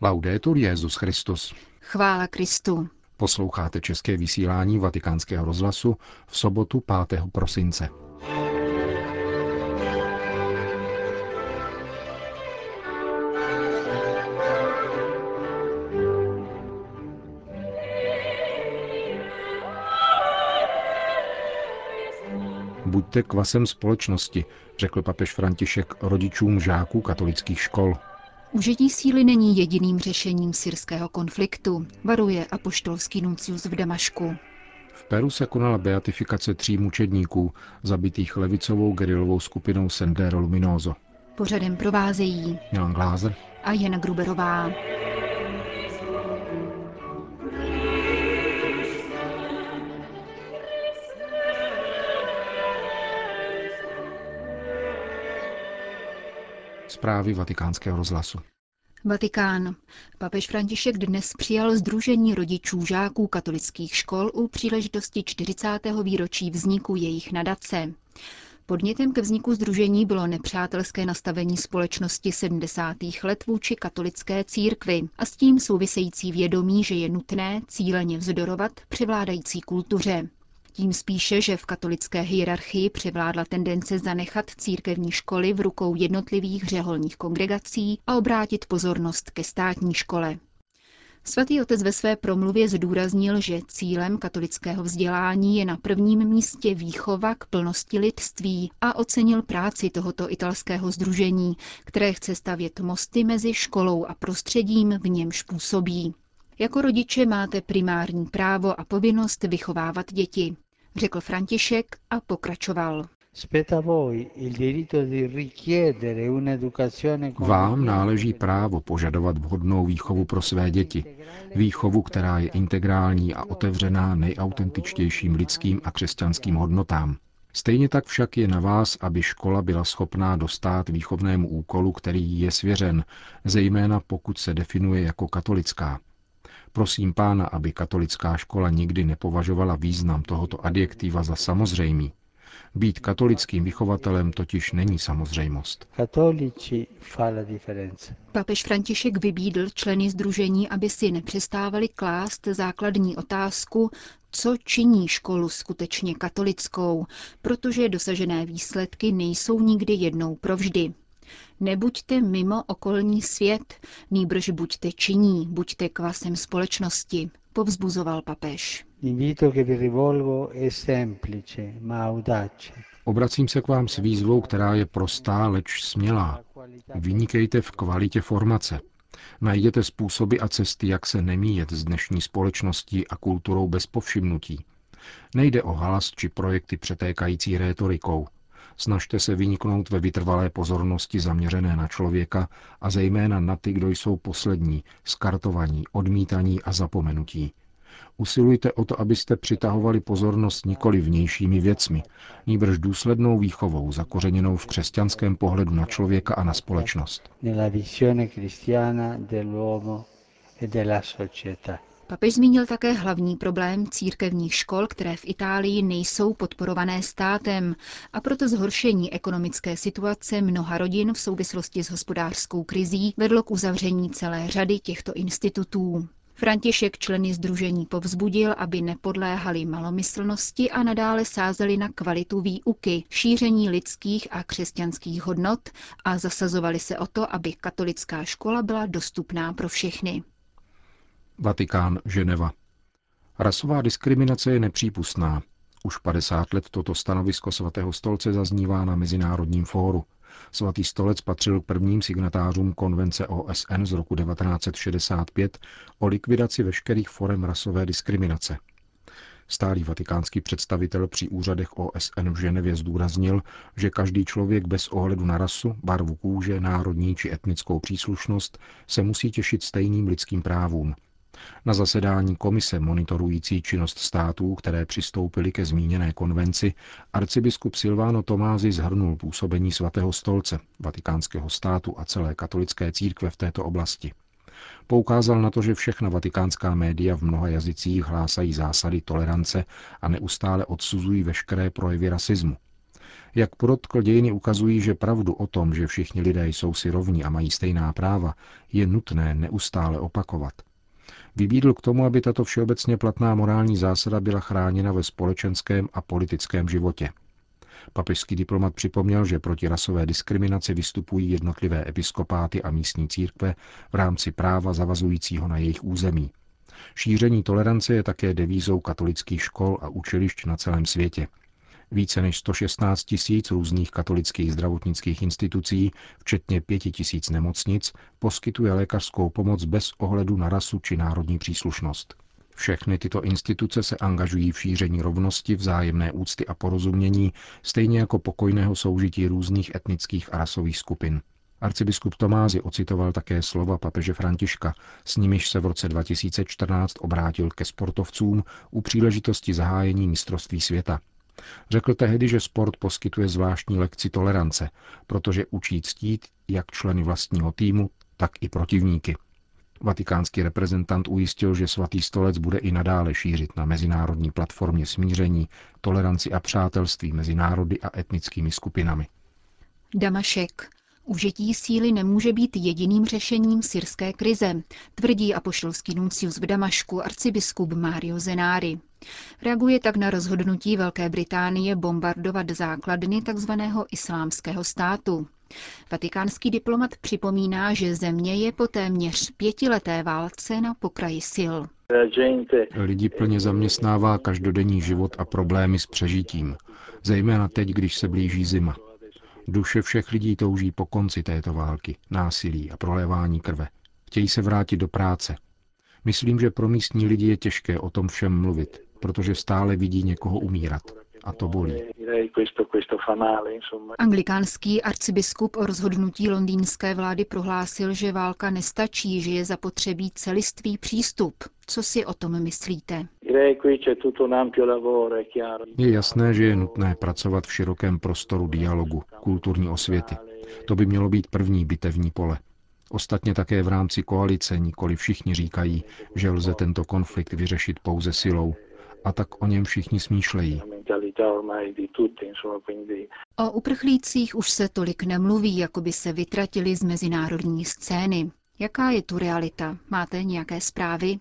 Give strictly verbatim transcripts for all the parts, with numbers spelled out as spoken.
Laudetur Jesus Christus. Chvála Kristu. Posloucháte české vysílání Vatikánského rozhlasu v sobotu pátého prosince. Buďte kvasem společnosti, řekl papež František rodičům žáků katolických škol. Užití síly není jediným řešením syrského konfliktu, varuje apoštolský nuncius v Damašku. V Peru se konala beatifikace tří mučedníků, zabitých levicovou gerilovou skupinou Sendero Luminoso. Pořadem provázejí Milan Glazer a Jana Gruberová. Zprávy Vatikánského rozhlasu. Vatikán. Papež František dnes přijal sdružení rodičů žáků katolických škol u příležitosti čtyřicátého výročí vzniku jejich nadace. Podnětem ke vzniku sdružení bylo nepřátelské nastavení společnosti sedmdesátých let vůči katolické církvi a s tím související vědomí, že je nutné cíleně vzdorovat převládající kultuře. Tím spíše, že v katolické hierarchii převládla tendence zanechat církevní školy v rukou jednotlivých řeholních kongregací a obrátit pozornost ke státní škole. Svatý otec ve své promluvě zdůraznil, že cílem katolického vzdělání je na prvním místě výchova k plnosti lidství a ocenil práci tohoto italského sdružení, které chce stavět mosty mezi školou a prostředím, v němž působí. Jako rodiče máte primární právo a povinnost vychovávat děti, řekl František a pokračoval. Vám náleží právo požadovat vhodnou výchovu pro své děti. Výchovu, která je integrální a otevřená nejautentičtějším lidským a křesťanským hodnotám. Stejně tak však je na vás, aby škola byla schopná dostát výchovnému úkolu, který jí je svěřen, zejména pokud se definuje jako katolická. Prosím Pána, aby katolická škola nikdy nepovažovala význam tohoto adjektiva za samozřejmý. Být katolickým vychovatelem totiž není samozřejmost. Papež František vybídl členy sdružení, aby si nepřestávali klást základní otázku, co činí školu skutečně katolickou, protože dosažené výsledky nejsou nikdy jednou provždy. Nebuďte mimo okolní svět, nýbrž buďte činní, buďte kvasem společnosti, povzbuzoval papež. Obracím se k vám s výzvou, která je prostá, leč smělá. Vynikejte v kvalitě formace. Najděte způsoby a cesty, jak se nemíjet s dnešní společností a kulturou bez povšimnutí. Nejde o halas či projekty přetékající rétorikou. Snažte se vyniknout ve vytrvalé pozornosti zaměřené na člověka a zejména na ty, kdo jsou poslední, skartovaní, odmítaní a zapomenutí. Usilujte o to, abyste přitahovali pozornost nikoli vnějšími věcmi, nýbrž důslednou výchovou, zakořeněnou v křesťanském pohledu na člověka a na společnost. Papež zmínil také hlavní problém církevních škol, které v Itálii nejsou podporované státem, a proto zhoršení ekonomické situace mnoha rodin v souvislosti s hospodářskou krizí vedlo k uzavření celé řady těchto institutů. František členy sdružení povzbudil, aby nepodléhali malomyslnosti a nadále sázeli na kvalitu výuky, šíření lidských a křesťanských hodnot a zasazovali se o to, aby katolická škola byla dostupná pro všechny. Vatikán, Ženeva. Rasová diskriminace je nepřípustná. Už padesát let toto stanovisko Svatého stolce zaznívá na Mezinárodním fóru. Svatý stolec patřil k prvním signatářům konvence O S N z roku devatenáct set šedesát pět o likvidaci veškerých forem rasové diskriminace. Stálý vatikánský představitel při úřadech O S N v Ženevě zdůraznil, že každý člověk bez ohledu na rasu, barvu kůže, národní či etnickou příslušnost se musí těšit stejným lidským právům. Na zasedání komise monitorující činnost států, které přistoupily ke zmíněné konvenci, arcibiskup Silvano Tomasi shrnul působení Svatého stolce, Vatikánského státu a celé katolické církve v této oblasti. Poukázal na to, že všechna vatikánská média v mnoha jazycích hlásají zásady tolerance a neustále odsuzují veškeré projevy rasismu. Jak podotkl, dějiny ukazují, že pravdu o tom, že všichni lidé jsou si rovni a mají stejná práva, je nutné neustále opakovat. Vybídl k tomu, aby tato všeobecně platná morální zásada byla chráněna ve společenském a politickém životě. Papežský diplomat připomněl, že proti rasové diskriminaci vystupují jednotlivé episkopáty a místní církve v rámci práva zavazujícího na jejich území. Šíření tolerance je také devízou katolických škol a učilišť na celém světě. Více než sto šestnáct tisíc různých katolických zdravotnických institucí, včetně pět tisíc nemocnic, poskytuje lékařskou pomoc bez ohledu na rasu či národní příslušnost. Všechny tyto instituce se angažují v šíření rovnosti, vzájemné úcty a porozumění, stejně jako pokojného soužití různých etnických a rasových skupin. Arcibiskup Tomasi ocitoval také slova papeže Františka, s nimiž se v roce dva tisíce čtrnáct obrátil ke sportovcům u příležitosti zahájení mistrovství světa. Řekl tehdy, že sport poskytuje zvláštní lekci tolerance, protože učí ctít jak členy vlastního týmu, tak i protivníky. Vatikánský reprezentant ujistil, že Svatý stolec bude i nadále šířit na mezinárodní platformě smíření, toleranci a přátelství mezi národy a etnickými skupinami. Damašek. Užití síly nemůže být jediným řešením syrské krize, tvrdí apoštolský nuncius v Damašku arcibiskup Mario Zenari. Reaguje tak na rozhodnutí Velké Británie bombardovat základny tzv. Islámského státu. Vatikánský diplomat připomíná, že země je po téměř pětileté válce na pokraji sil. Lidi plně zaměstnává každodenní život a problémy s přežitím, zejména teď, když se blíží zima. Duše všech lidí touží po konci této války, násilí a prolévání krve. Chtějí se vrátit do práce. Myslím, že pro místní lidi je těžké o tom všem mluvit, protože stále vidí někoho umírat. A to bolí. Anglikánský arcibiskup o rozhodnutí londýnské vlády prohlásil, že válka nestačí, že je zapotřebí celistvý přístup. Co si o tom myslíte? Je jasné, že je nutné pracovat v širokém prostoru dialogu, kulturní osvěty. To by mělo být první bitevní pole. Ostatně také v rámci koalice nikoli všichni říkají, že lze tento konflikt vyřešit pouze silou. A tak o něm všichni smýšlejí. O uprchlících už se tolik nemluví, jako by se vytratili z mezinárodní scény. Jaká je tu realita? Máte nějaké zprávy?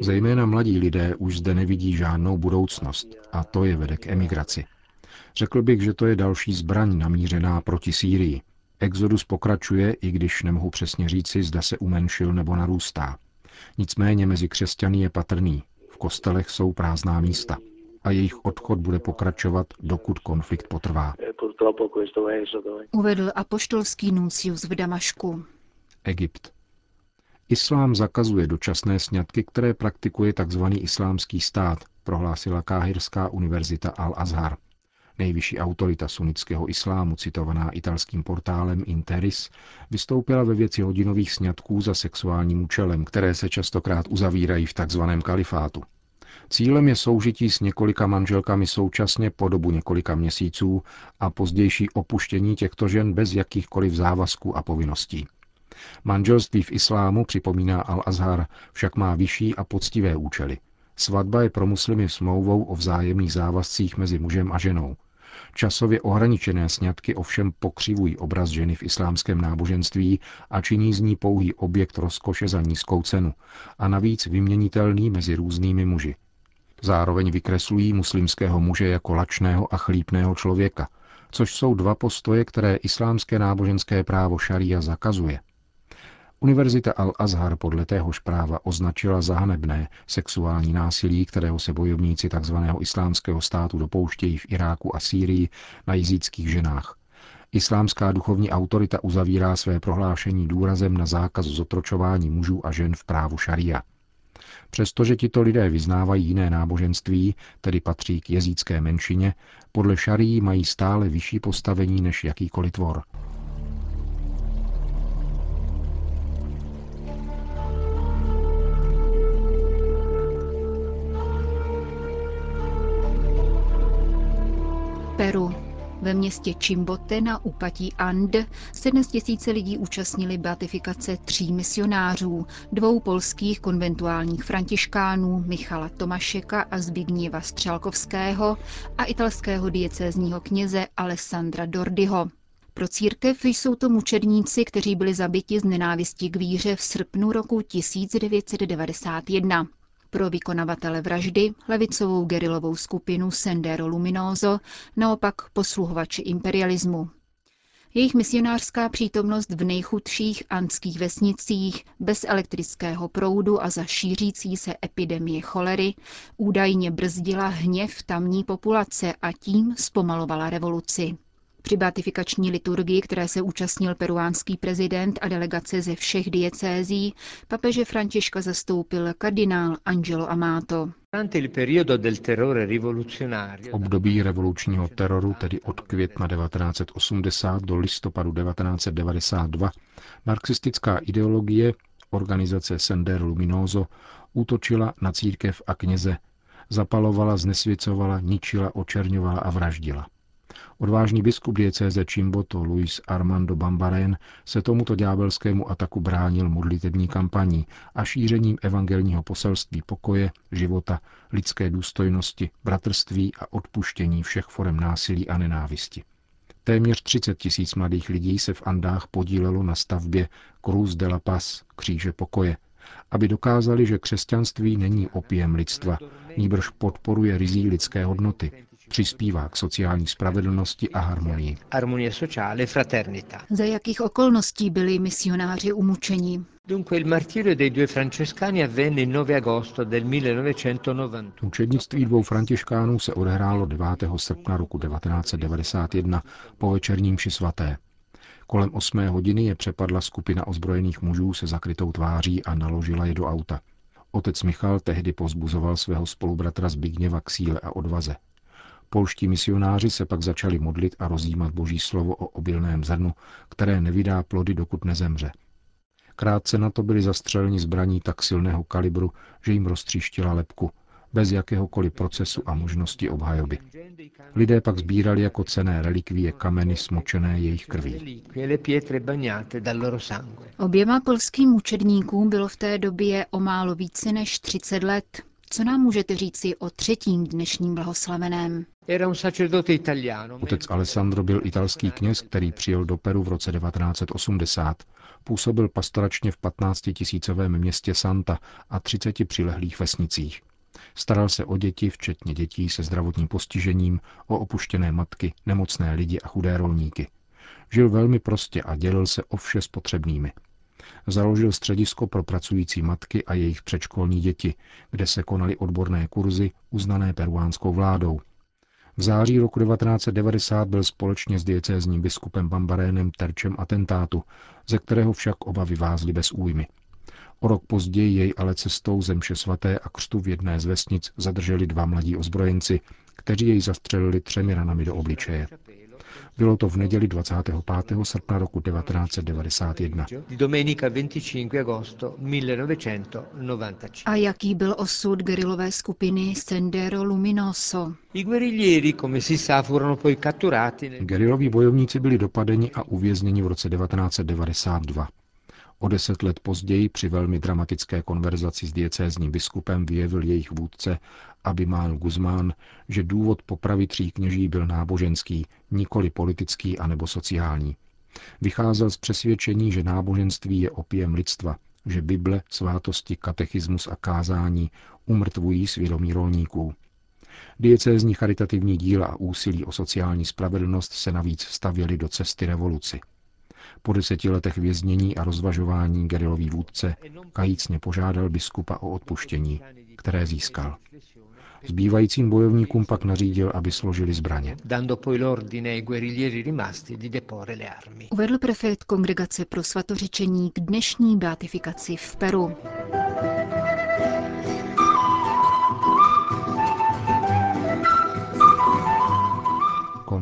Zejména mladí lidé už zde nevidí žádnou budoucnost a to je vede k emigraci. Řekl bych, že to je další zbraň namířená proti Sýrii. Exodus pokračuje, i když nemohu přesně říci, zda se umenšil nebo narůstá. Nicméně mezi křesťany je patrný. V kostelech jsou prázdná místa. A jejich odchod bude pokračovat, dokud konflikt potrvá. Uvedl apoštolský nuncius v Damašku. Egypt. Islám zakazuje dočasné sňatky, které praktikuje tzv. Islámský stát, prohlásila Káhirská univerzita Al-Azhar. Nejvyšší autorita sunnického islámu, citovaná italským portálem Interis, vystoupila ve věci hodinových sňatků za sexuálním účelem, které se častokrát uzavírají v tzv. Kalifátu. Cílem je soužití s několika manželkami současně po dobu několika měsíců a pozdější opuštění těchto žen bez jakýchkoliv závazků a povinností. Manželství v islámu, připomíná Al-Azhar, však má vyšší a poctivé účely. Svatba je pro muslimy smlouvou o vzájemných závazcích mezi mužem a ženou. Časově ohraničené sňatky ovšem pokřivují obraz ženy v islámském náboženství a činí z ní pouhý objekt rozkoše za nízkou cenu a navíc vyměnitelný mezi různými muži. Zároveň vykreslují muslimského muže jako lačného a chlípného člověka, což jsou dva postoje, které islámské náboženské právo šaría zakazuje. Univerzita Al-Azhar podle téhož práva označila za hanebné sexuální násilí, kterého se bojovníci tzv. Islámského státu dopouštějí v Iráku a Sýrii na jezídských ženách. Islámská duchovní autorita uzavírá své prohlášení důrazem na zákaz zotročování mužů a žen v právu šaría. Přestože tito lidé vyznávají jiné náboženství, tedy patří k jezídské menšině, podle šarii mají stále vyšší postavení než jakýkoliv tvor. Peru. Ve městě Chimbote na úpatí And se dnes tisíce lidí účastnili beatifikace tří misionářů, dvou polských konventuálních františkánů, Michala Tomaszeka a Zbigniewa Strzałkowského a italského diecézního kněze Alessandra Dordiho. Pro církev jsou to mučedníci, kteří byli zabiti z nenávisti k víře v srpnu roku tisíc devět set devadesát jedna. Pro vykonavatele vraždy, levicovou gerilovou skupinu Sendero Luminoso, naopak posluhovači imperialismu. Jejich misionářská přítomnost v nejchudších andských vesnicích, bez elektrického proudu a za šířící se epidemie cholery, údajně brzdila hněv tamní populace a tím zpomalovala revoluci. Při beatifikační liturgii, které se účastnil peruánský prezident a delegace ze všech diecézí, papeže Františka zastoupil kardinál Angelo Amato. V období revolučního teroru, tedy od května devatenáct set osmdesát do listopadu devatenáct set devadesát dva, marxistická ideologie organizace Sendero Luminoso útočila na církev a kněze, zapalovala, znesvěcovala, ničila, očerňovala a vraždila. Odvážný biskup diecéze Chimbote Luis Armando Bambarén se tomuto ďábelskému ataku bránil modlitební kampaní a šířením evangelního poselství pokoje, života, lidské důstojnosti, bratrství a odpuštění všech forem násilí a nenávisti. Téměř třicet tisíc mladých lidí se v Andách podílelo na stavbě Cruz de la Paz, kříže pokoje, aby dokázali, že křesťanství není opiem lidstva, nýbrž podporuje ryzí lidské hodnoty, přispívá k sociální spravedlnosti a harmonii. Za jakých okolností byli misionáři umučeni? Mučednictví dvou františkánů se odehrálo devátého srpna roku devatenáct set devadesát jedna po večerní mši svaté. Kolem osmé hodiny je přepadla skupina ozbrojených mužů se zakrytou tváří a naložila je do auta. Otec Michal tehdy povzbuzoval svého spolubratra Zbigniewa k síle a odvaze. Polští misionáři se pak začali modlit a rozjímat Boží slovo o obilném zrnu, které nevydá plody, dokud nezemře. Krátce na to byli zastřeleni zbraní tak silného kalibru, že jim roztříštila lebku, bez jakéhokoliv procesu a možnosti obhajoby. Lidé pak sbírali jako cenné relikvie kameny smočené jejich krví. Oběma polským mučedníkům bylo v té době o málo více než třicet let. Co nám můžete říci o třetím dnešním blahoslaveném? Otec Alessandro byl italský kněz, který přijel do Peru v roce devatenáct set osmdesát. Působil pastoračně v patnáctitisícovém městě Santa a třiceti přilehlých vesnicích. Staral se o děti, včetně dětí se zdravotním postižením, o opuštěné matky, nemocné lidi a chudé rolníky. Žil velmi prostě a dělil se o vše s potřebnými. Založil středisko pro pracující matky a jejich předškolní děti, kde se konaly odborné kurzy uznané peruánskou vládou. V září roku devatenáct set devadesát byl společně s diecézním biskupem Bambarénem terčem atentátu, ze kterého však oba vyvázli bez újmy. O rok později jej ale cestou ze mše svaté a křtu v jedné z vesnic zadrželi dva mladí ozbrojenci, kteří jej zastřelili třemi ranami do obličeje. Bylo to v neděli dvacátého pátého srpna roku devatenáct set devadesát jedna. A jaký byl osud gerilové skupiny Sendero Luminoso? Geriloví bojovníci byli dopadeni a uvězněni v roce devatenáct set devadesát dva. O deset let později při velmi dramatické konverzaci s diecézním biskupem vyjevil jejich vůdce Abimael Guzmán, že důvod popravy tří kněží byl náboženský, nikoli politický anebo sociální. Vycházel z přesvědčení, že náboženství je opiem lidstva, že Bible, svátosti, katechismus a kázání umrtvují svědomí rolníků. Diecézní charitativní díla a úsilí o sociální spravedlnost se navíc stavěly do cesty revoluci. Po deseti letech věznění a rozvažování gerilový vůdce kajícně požádal biskupa o odpuštění, které získal. Zbývajícím bojovníkům pak nařídil, aby složili zbraně. Uvedl prefekt Kongregace pro svatořečení k dnešní beatifikaci v Peru.